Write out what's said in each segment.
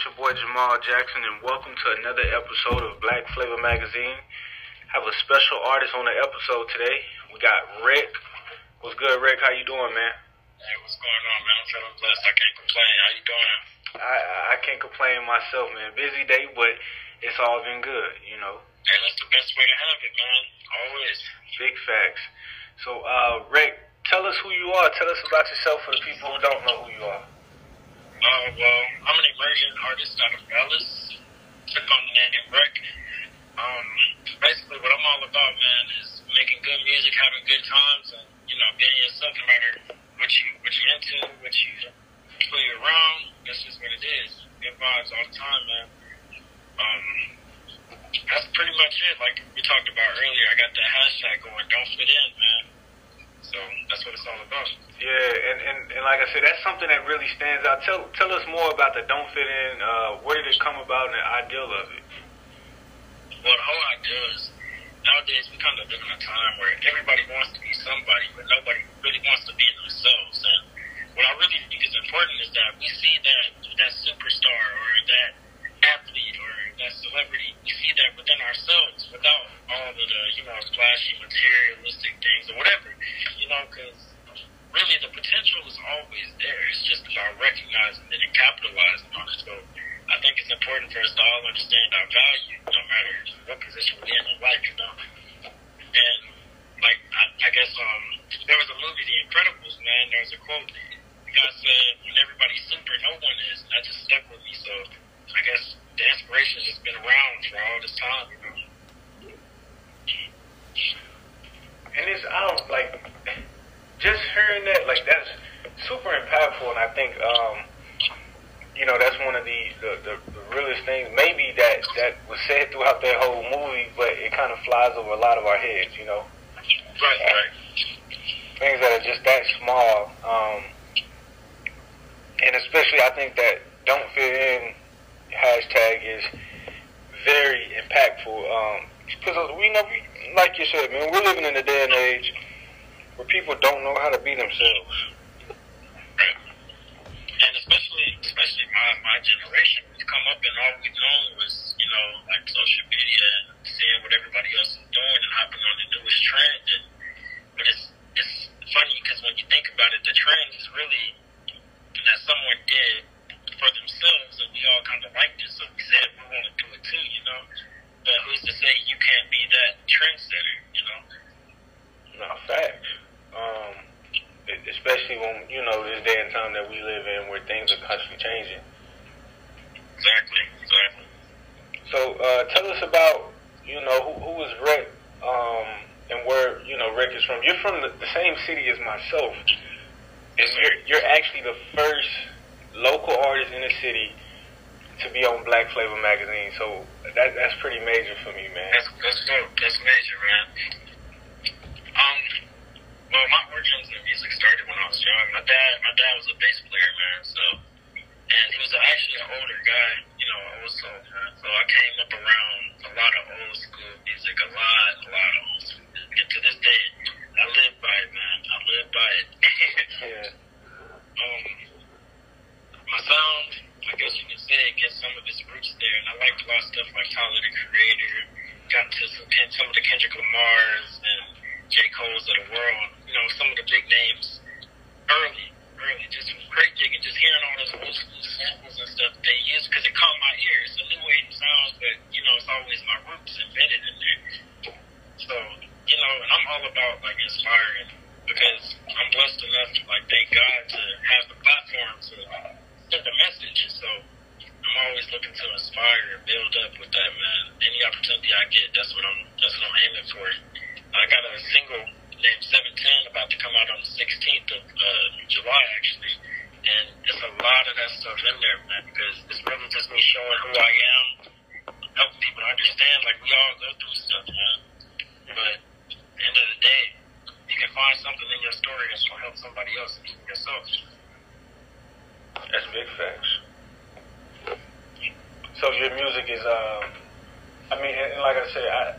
it's your boy Jamal Jackson, and welcome to another episode of Black Flavor Magazine. I have a special artist on the episode today. We got Rick. What's good, Rick? How you doing, man? Hey, what's going on, man? I'm feeling blessed. I can't complain. How you doing? I can't complain myself, man. Busy day, but it's all been good, you know. Hey, that's the best way to have it, man. Always. Big facts. So, Rick, tell us who you are. Tell us about yourself for the people who don't know who you are. Well, I'm an emerging artist out of Dallas. Took on the name Rick. Basically, what I'm all about, man, is making good music, having good times, and, you know, being yourself no matter what you into, what you play around. That's just what it is. Good vibes all the time, man. That's pretty much it. Like we talked about earlier, I got that hashtag going, don't fit in, man. So that's what it's all about. Yeah, and like I said, that's something that really stands out. Tell us more about the don't fit in. Where did it come about and the ideal of it? Well, the whole idea is nowadays we kind of live in a time where everybody wants to be somebody, but nobody really wants to be themselves. And what I really think is important is that we see that superstar or that athlete or that celebrity, we see that within ourselves without all of the, you know, flashy materialistic things or whatever, you know, because really the potential is always there. It's just about recognizing it and capitalizing on it. So I think it's important for us to all understand our value no matter what position we're in life, you know. And like I guess there was a movie, The Incredibles, man. There was a quote the guy said, when everybody's super, no one is. And that just stuck with me. So I guess the inspiration's just been around for all this time, you know. And it's out, like, just hearing that, like, that's super impactful. And I think, you know, that's one of the realest things, maybe that was said throughout that whole movie, but it kind of flies over a lot of our heads, you know. Right. Things that are just that small. And especially I think that don't fit in hashtag is very impactful, because we know, like you said, man, we're living in a day and age where people don't know how to be themselves. Right. And especially my generation, we've come up and all we've known was, you know, like social media and seeing what everybody else is doing and hopping on the newest trend. And but it's funny because when you think about it, the trend is really that someone did for themselves, and we all kind of like this, so we said we want to do it too, you know. But who's to say you can't be that trendsetter, you know? No, fact. Especially when, you know, this day and time that we live in where things are constantly changing. Exactly. So tell us about, you know, who was Rick, and where, you know, Rick is from. You're from the same city as myself. And you're actually the first local artist in the city to be on Black Flavor Magazine, so that's pretty major for me, man. That's dope. That's major, man. Well, my origins in music started when I was young. My dad was a bass player, man. So, and he was actually an older guy, you know, also. So I came up around a lot of old school music, a lot of old school. And to this day, I live by it, man. I live by it. Yeah. My sound, I guess you can say, gets some of its roots there, and I liked a lot of stuff like Tyler, the Creator, got into some of the Kendrick Lamars and J. Cole's of the world, you know, some of the big names early, just great big, and just hearing all those old school samples and stuff they use, because it caught my ear. It's a new wave sound, but, you know, it's always my roots embedded in there. So, you know, and I'm all about, like, inspiring, because I'm blessed enough to, like, thank God to have the platform to send a message. So I'm always looking to inspire and build up with that, man. Any opportunity I get, that's what I'm aiming for. I got a single named 710 about to come out on the 16th of July, actually, and it's a lot of that stuff in there, man, because it's really just me showing who I am, helping people understand, like, we all go through stuff, man, but at the end of the day, you can find something in your story that's going to help somebody else, even yourself. That's big facts. So your music is, I mean, and like I said, I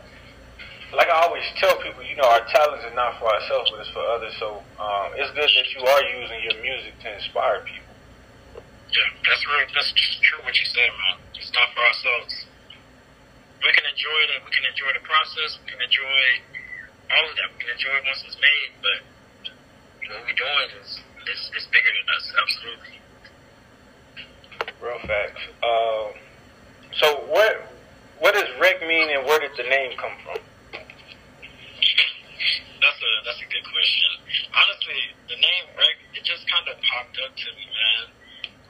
always tell people, you know, our talents is not for ourselves, but it's for others. So it's good that you are using your music to inspire people. Yeah, that's real. That's true what you said, man. It's not for ourselves. We can enjoy it. We can enjoy the process. We can enjoy all of that. We can enjoy it once it's made. But what we're doing is bigger than us. Absolutely. Real facts. So what does rec mean, and where did the name come from? That's a good question. Honestly, the name rec, it just kind of popped up to me, man.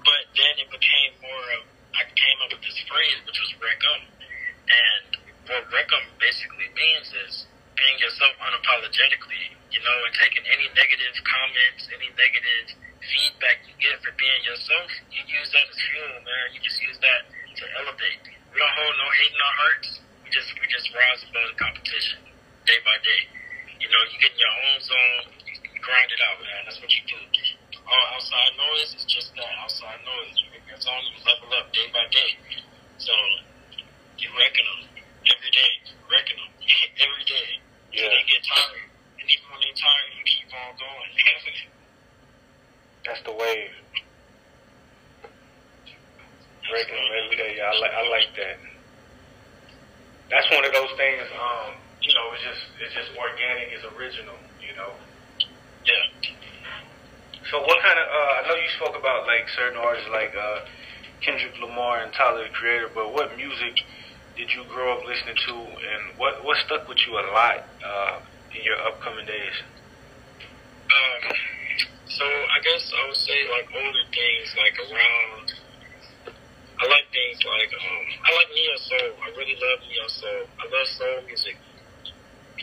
But then it became more of, I came up with this phrase, which was rec'em. And what rec'em basically means is being yourself unapologetically, you know, and taking any negative comments, any negative feedback you get for being yourself, you use that as fuel, man. You just use that to elevate. We don't hold no hate in our hearts. We just rise above the competition day by day. You know, you get in your own zone, you grind it out, man. That's what you do. All outside noise is just that, outside noise. You get in your zone, you level up day by day. So, you reckon them every day. Reckon them every day. Yeah. They get tired. And even when they're tired, you keep on going. That's the wave. Reckon them every day. I like that. That's one of those things, you know, it's just organic, it's original, you know. Yeah. So what kind of I know you spoke about like certain artists like Kendrick Lamar and Tyler, the Creator, but what music did you grow up listening to, and what stuck with you a lot in your upcoming days? So I guess I would say like older things, like around. I like things like I like neo soul. I really love neo soul. I love soul music.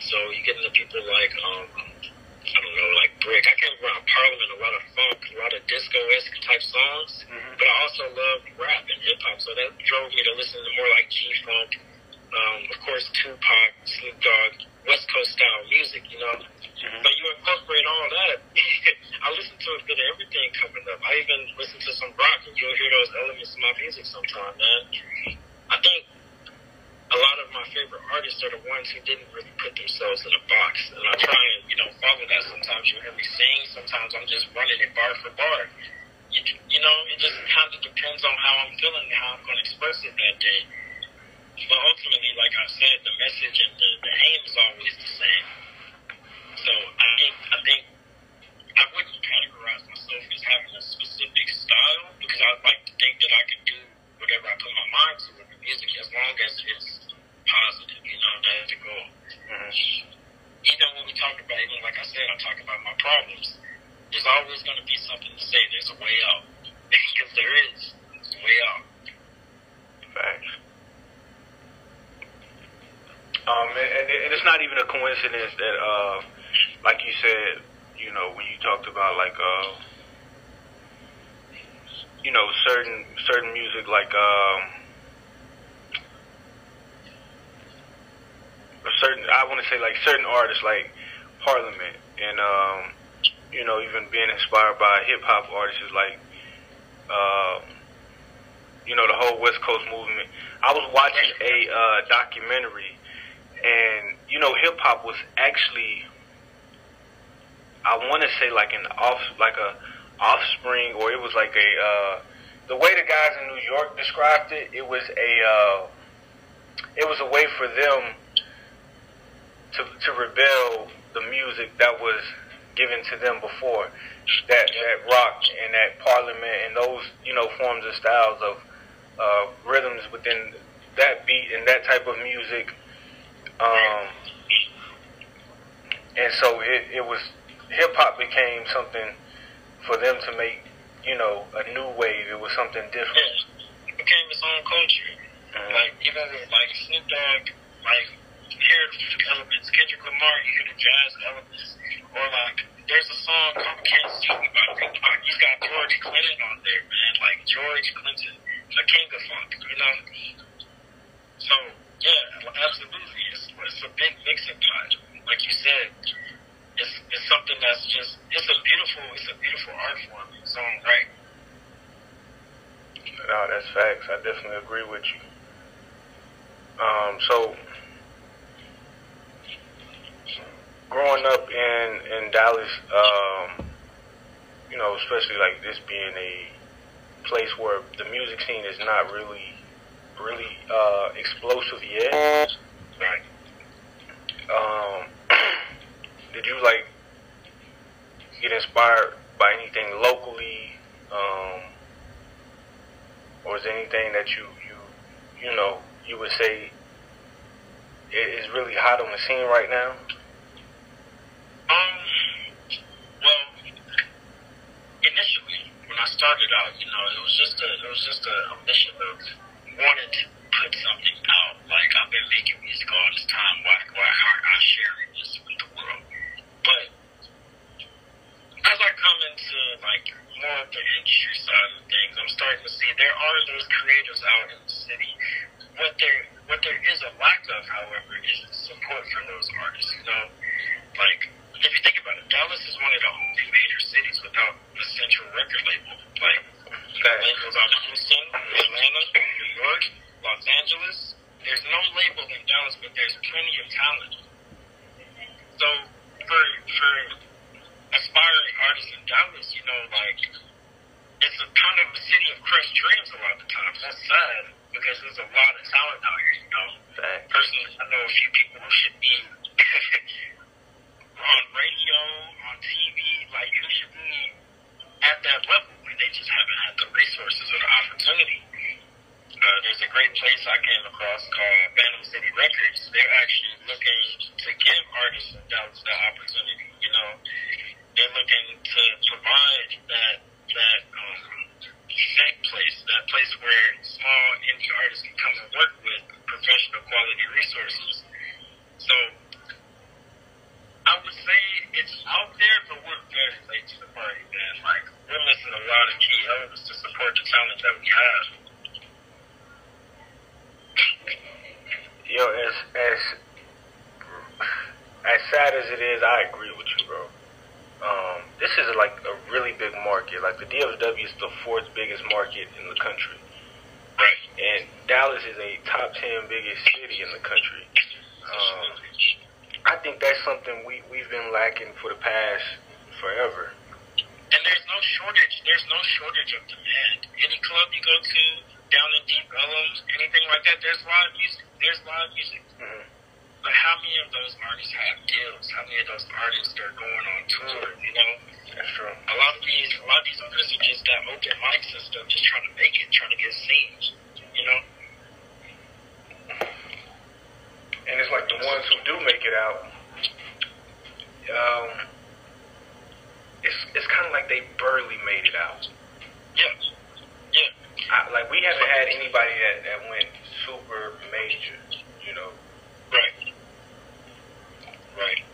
So you get into people like, I don't know, like Brick. I came around Parliament, a lot of funk, a lot of disco-esque type songs. Mm-hmm. But I also love rap and hip-hop, so that drove me to listen to more like G-Funk. Of course, Tupac, Snoop Dogg, West Coast-style music, you know. Mm-hmm. But you incorporate all that. I listen to a bit of everything coming up. I even listen to some rock, and you'll hear those elements in my music sometime, man. I think a lot of my favorite artists are the ones who didn't really put themselves in a box. And I try and, you know, follow that. Sometimes you hear me sing. Sometimes I'm just running it bar for bar. You know, it just kind of depends on how I'm feeling and how I'm going to express it that day. But ultimately, like I said, the message and the aim is always the same. So I think I wouldn't categorize myself as having a specific style, because I like to think that I can do whatever I put my mind to with the music, as long as it's positive, you know, that's the goal. Mm-hmm. Even when we talk about, even like I said, I'm talking about my problems, there's always going to be something to say. There's a way out. Because there is. There's a way out. Facts. And it's not even a coincidence that, like you said, you know, when you talked about, like, you know, certain music, like, I want to say, like, certain artists, like Parliament, and, you know, even being inspired by hip-hop artists, like, you know, the whole West Coast movement. I was watching a documentary, and, you know, hip-hop was actually, I want to say, like, an offspring, or it was like a, the way the guys in New York described it, it was a way for them to rebel the music that was given to them before, that rock and that Parliament and those, you know, forms and styles of rhythms within that beat and that type of music. And so it was, hip-hop became something for them to make, you know, a new wave. It was something different. Yeah. It became its own culture. Mm-hmm. Like, even like Snoop Dogg, like, hear the elements. Kendrick Lamar, you hear the jazz elements. Or like, there's a song called "Can't See Me" by Tupac. He's got George Clinton on there, man. Like George Clinton, the king of funk, you know. So yeah, absolutely, it's a big mixing pot. Like you said, it's something that's just, it's a beautiful art form. It's on right. No, that's facts. I definitely agree with you. So, growing up in Dallas, you know, especially like this being a place where the music scene is not really explosive yet. Right. Did you like get inspired by anything locally, or is there anything that you would say is really hot on the scene right now? Well, initially when I started out, it was just a mission of wanting to put something out. Like, I've been making music all this time. Why aren't I sharing this with the world? But as I come into like more of the industry side of things, I'm starting to see there are those creators out in the city. What there is a lack of, however, is support for those artists. You know, like if you think about it, Dallas is one of the only major cities without a central record label. Like labels out in Houston, Atlanta, New York, Los Angeles. There's no label in Dallas, but there's plenty of talent. So for aspiring artists in Dallas, you know, like, it's a kind of a city of crushed dreams a lot of the times. That's sad, because there's a lot of talent out here, you know. Personally, I know a few people who should be on radio, on TV, like, who should be at that level, and they just haven't had the resources or the opportunity. There's a great place I came across called Bantam City Records. They're actually looking to give artists in Dallas that opportunity, you know. They're looking to provide that place, that place where small indie artists can come and work with professional quality resources. So I would say it's out there, but we're very late to the party, man. Like, we're missing a lot of key elements to support the talent that we have. Yo, as sad as it is, I agree with you, bro. This is like a really big market. Like, the DFW is the 4th biggest market in the country. Right. And Dallas is a top 10 biggest city in the country. I think that's something we've been lacking for the past forever. And there's no shortage of demand. Any club you go to, down in Deep Ellum, anything like that, there's live music. Mm-hmm. But how many of those artists have deals? How many of those artists are going on tour? You know, that's true. A lot of these artists are just that open mic system, just trying to make it, trying to get seen. You know. And it's like the ones who do make it out, it's kind of like they barely made it out. Yeah. Yeah. Like, we haven't had anybody that went super major, you know. Right.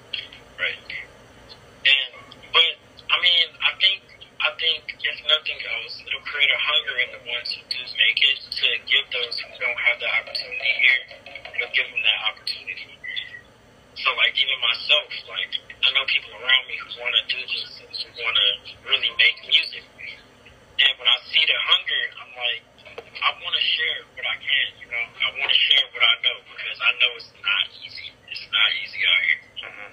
And, but, I mean, I think if nothing else, it'll create a hunger in the ones who do make it to give those who don't have the opportunity here, it'll give them that opportunity. So, like, even myself, like, I know people around me who want to do this, who want to really make music. And when I see the hunger, I'm like, I want to share what I can, you know. I want to share what I know, because I know it's not easy. It's not easy out here. Mm-hmm.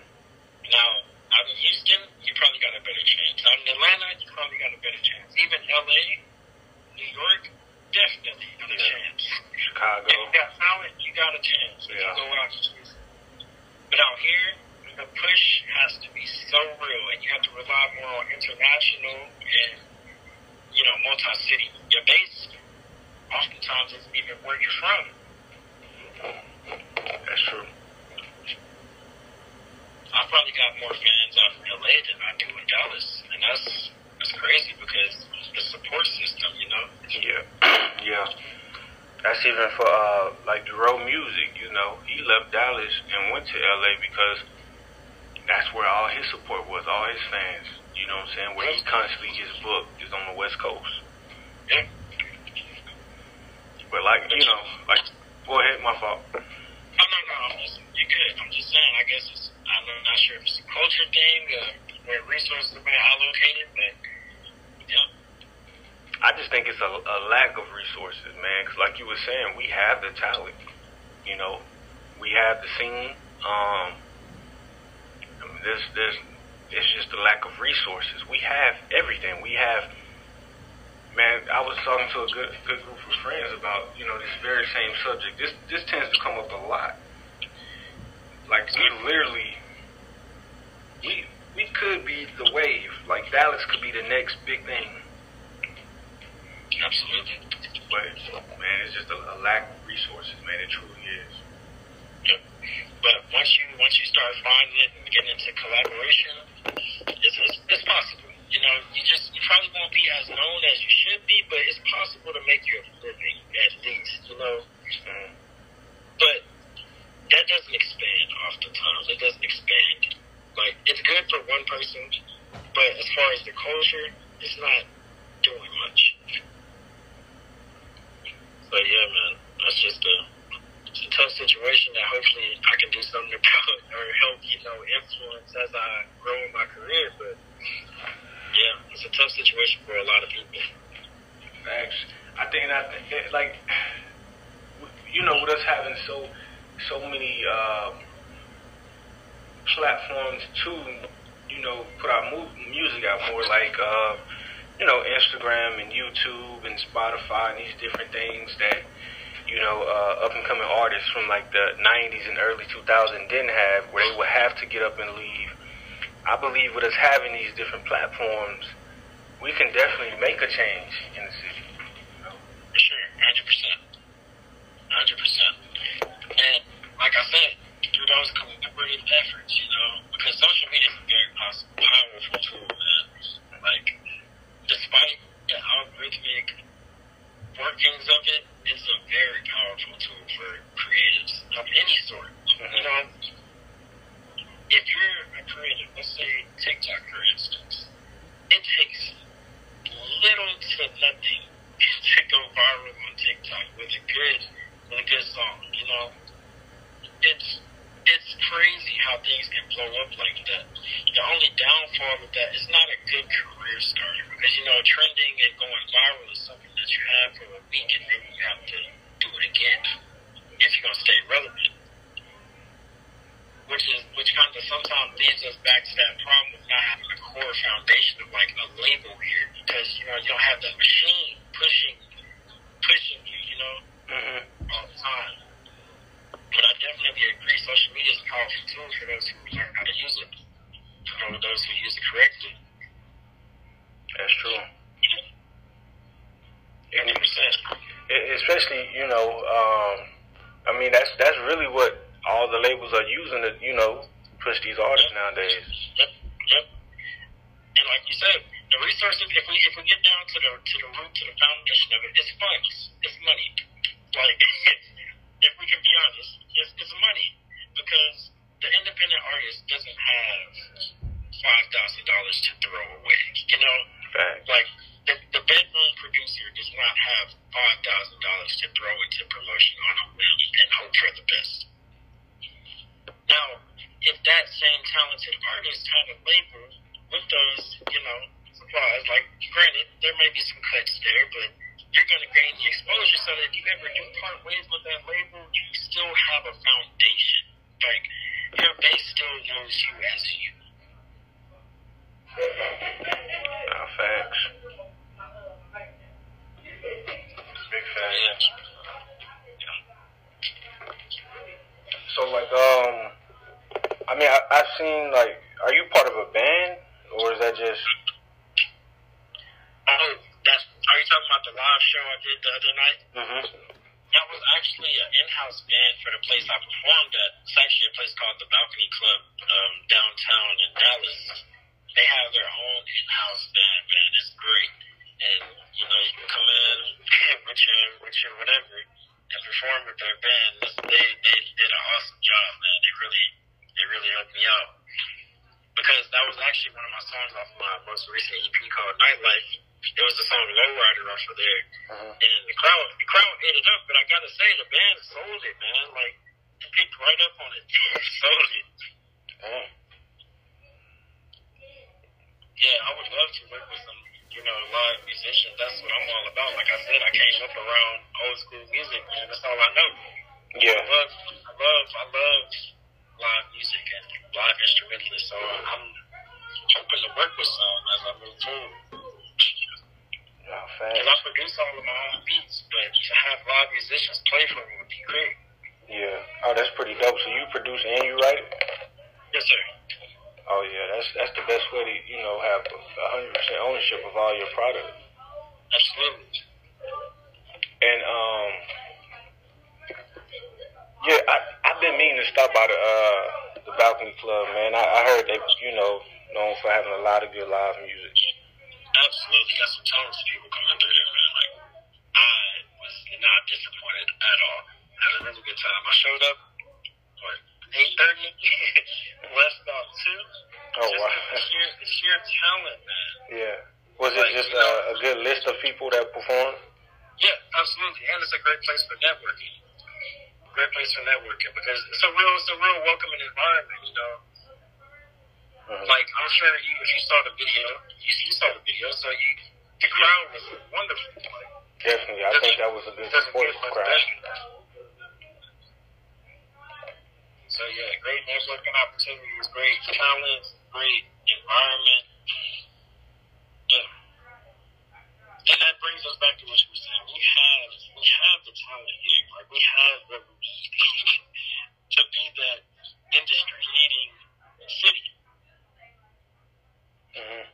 Now, out in Houston, you probably got a better chance. Out in Atlanta, you probably got a better chance. Even LA, New York, definitely got a chance. Chicago. If you got talent, you got a chance. Yeah. You go out and choose. But out here, the push has to be so real, and you have to rely more on international and, you know, multi-city. Your base oftentimes isn't even where you're from. That's true. I probably got more fans out in LA than I do in Dallas, and that's crazy because the support system, you know. Yeah. That's even for like Jerome Music, you know. He left Dallas and went to LA because that's where all his support was, all his fans. You know what I'm saying? Where he constantly gets booked is on the West Coast. Yeah. But like, you know, like, go ahead, my fault. No, you're good. I'm just saying, I guess it's, I'm not sure if it's a culture thing or where resources are being allocated, but, yeah. I just think it's a lack of resources, man, because like you were saying, we have the talent, you know. We have the scene. I mean, it's just a lack of resources. We have everything. We have Man, I was talking to a good group of friends about, you know, this very same subject. This tends to come up a lot. Like, we could be the wave. Like, Dallas could be the next big thing. Absolutely. But, man, it's just a lack of resources, man. It truly is. Yep. But once you start finding it and getting into collaboration, it's possible. You know, you probably won't be as known as you should be, but it's possible to make your living, at least, you know. But that doesn't expand oftentimes. It doesn't expand. Like, it's good for one person, but as far as the culture, it's not doing much. So, yeah, man, that's just a tough situation that hopefully I can do something about or help, you know, influence as I grow in my career, but... Yeah, it's a tough situation for a lot of people. Facts. I think that, like, you know, with us having so many platforms to, you know, put our music out more, like, you know, Instagram and YouTube and Spotify and these different things that, you know, up-and-coming artists from, like, the 90s and early 2000s didn't have, where they would have to get up and leave. I believe with us having these different platforms, we can definitely make a change in the city. You know? For sure, 100%. And like I said, through those collaborative efforts, you know, because social media is a very powerful tool, man. Like, despite the algorithmic workings of it, it's a very powerful tool for creatives of any sort, you know. If you're a creator, let's say TikTok, for instance, it takes little to nothing to go viral on TikTok with a good song, you know? It's crazy how things can blow up like that. The only downfall of that is not a good career starter, because, you know, trending and going viral is something that you have for a week and then you have to do it again if you're going to stay relevant. Which kind of sometimes leads us back to that problem of not having a core foundation of like a label here, because you know you don't have that machine pushing you, you know, all the time. But I definitely agree, social media is a powerful tool for those who learn how to use it, for those who use it correctly. That's true. 80%. Especially, you know, I mean that's really what. All the labels are using to, you know, push these artists nowadays. Yep. And like you said, the resources, if we get down to the root, to the foundation of it, it's funds. It's money. Like, if we can be honest, it's money. Because the independent artist doesn't have $5,000 to throw away, you know? Right. Like, the bedroom producer does not have $5,000 to throw into promotion on a whim and hope for the best. Now, if that same talented artist had a label with those, you know, supplies, like, granted, there may be some cuts there, but you're going to gain the exposure so that if you ever do part ways with that label, you still have a foundation. Like, your base still knows you as you. Facts. Big facts. So, like, I mean, I've seen, like, are you part of a band, or is that just... Oh, are you talking about the live show I did the other night? Mm-hmm. That was actually an in-house band for the place I performed at. It's actually a place called The Balcony Club downtown in Dallas. They have their own in-house band, man. It's great. And, you know, you can come in with your whatever and perform with their band. They did an awesome job, man. They really helped me out, because that was actually one of my songs off my most recent EP called Nightlife. It was the song Lowrider off of there, and the crowd ate it up. But I gotta say, the band sold it, man. Like, they picked right up on it, sold it. Oh. Yeah, I would love to work with some, you know, live musicians. That's what I'm all about. Like I said, I came up around old school music, man. That's all I know. Yeah. I love live music and live instrumentalists. So I'm hoping to work with some as I move forward. Because I produce all of my own beats, but to have live musicians play for me would be great. Yeah. Oh, that's pretty dope. So you produce and you write it? Yes, sir. Oh, yeah. That's the best way to, you know, have 100% ownership of all your products. Absolutely. And, yeah, I've been meaning to stop by the Balcony Club, man. I heard they, you know, known for having a lot of good live music. Absolutely, got some talented people coming through there, man. Like, I was not disappointed at all. Had a really good time. I showed up what 8:30, left about 2. Oh just wow! The sheer talent, man. Yeah. Was it like, just a good list of people that performed? Yeah, absolutely. And it's a great place for networking. Great place for networking because it's a real welcoming environment, you know. Mm-hmm. Like, I'm sure if you saw the video, you saw the video, so the crowd was wonderful. Like, definitely, I think that was a good sports crowd. So yeah, great networking opportunities, great talents, great environment. Yeah, and that brings us back to what you were saying. We have the talent here, like we have what we need to be that industry-leading city. Mm-hmm.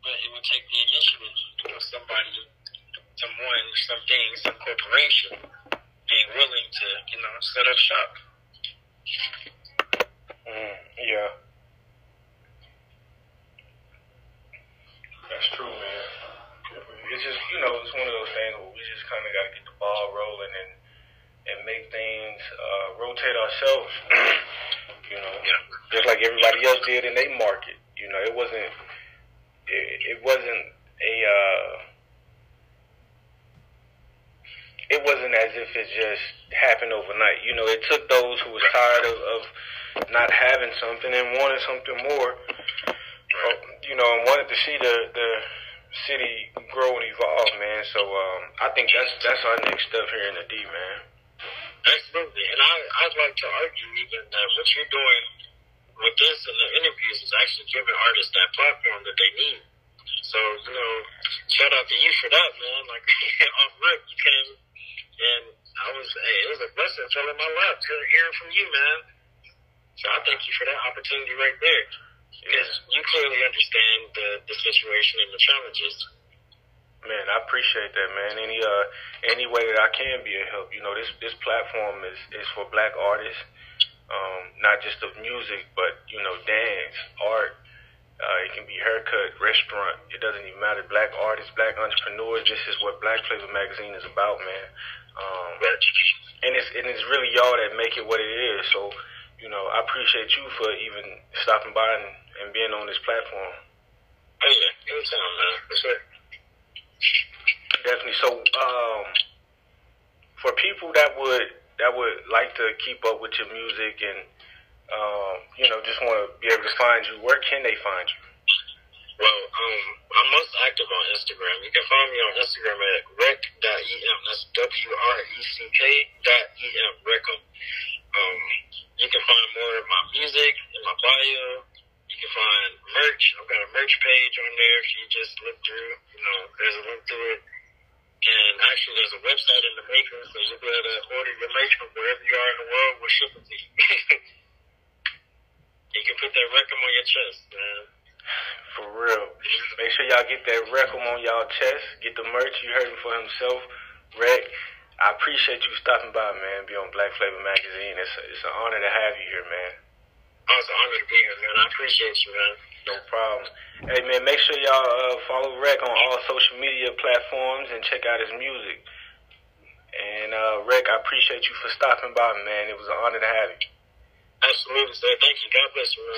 But it would take the initiative of somebody, someone, something, some corporation being willing to, you know, set up shop. Yeah. That's true, man. It's just, you know, it's one of those things where we just kind of got to get the ball rolling and make things rotate ourselves, you know, just like everybody else did in their market. You know, it wasn't as if it just happened overnight. You know, it took those who was tired of not having something and wanted something more, you know, and wanted to see the city grow and evolve, man. So I think that's our next step here in the D, man. Absolutely. And I'd like to argue even that what you're doing with this and the interviews is actually giving artists that platform that they need. So, you know, shout out to you for that, man. Like, off rip, you came, and it was a blessing filling my lap to hear from you, man. So I thank you for that opportunity right there. Because you clearly understand the situation and the challenges. Man, I appreciate that, man. Any way that I can be a help, you know, this platform is for Black artists. Not just of music, but, you know, dance, art, it can be haircut, restaurant, it doesn't even matter. Black artists, Black entrepreneurs, this is what Black Flavor Magazine is about, man. And it's really y'all that make it what it is. So, you know, I appreciate you for even stopping by and being on this platform. Oh yeah, anytime, man. For sure. Definitely. So, for people that would like to keep up with your music and, you know, just want to be able to find you, where can they find you? Well, I'm most active on Instagram. You can find me on Instagram at rec.em. That's WRECK.em, Reckham. You can find more of my music in my bio. You can find merch. I've got a merch page on there if you just look through. You know, there's a link to it. And actually, there's a website in the making, so you'll be able to order your merch from wherever you are in the world. We'll ship it to you. You can put that Reckham on your chest, man. For real. Make sure y'all get that Reckham on y'all chest. Get the merch. You heard it for himself. Rec, I appreciate you stopping by, man. Be on Black Flavor Magazine. It's an honor to have you here, man. Oh, it's an honor to be here, man. I appreciate you, man. No problem. Hey, man, make sure y'all follow Rec on all social media platforms and check out his music. And, Rec, I appreciate you for stopping by, man. It was an honor to have you. Absolutely, sir. Thank you. God bless you, man.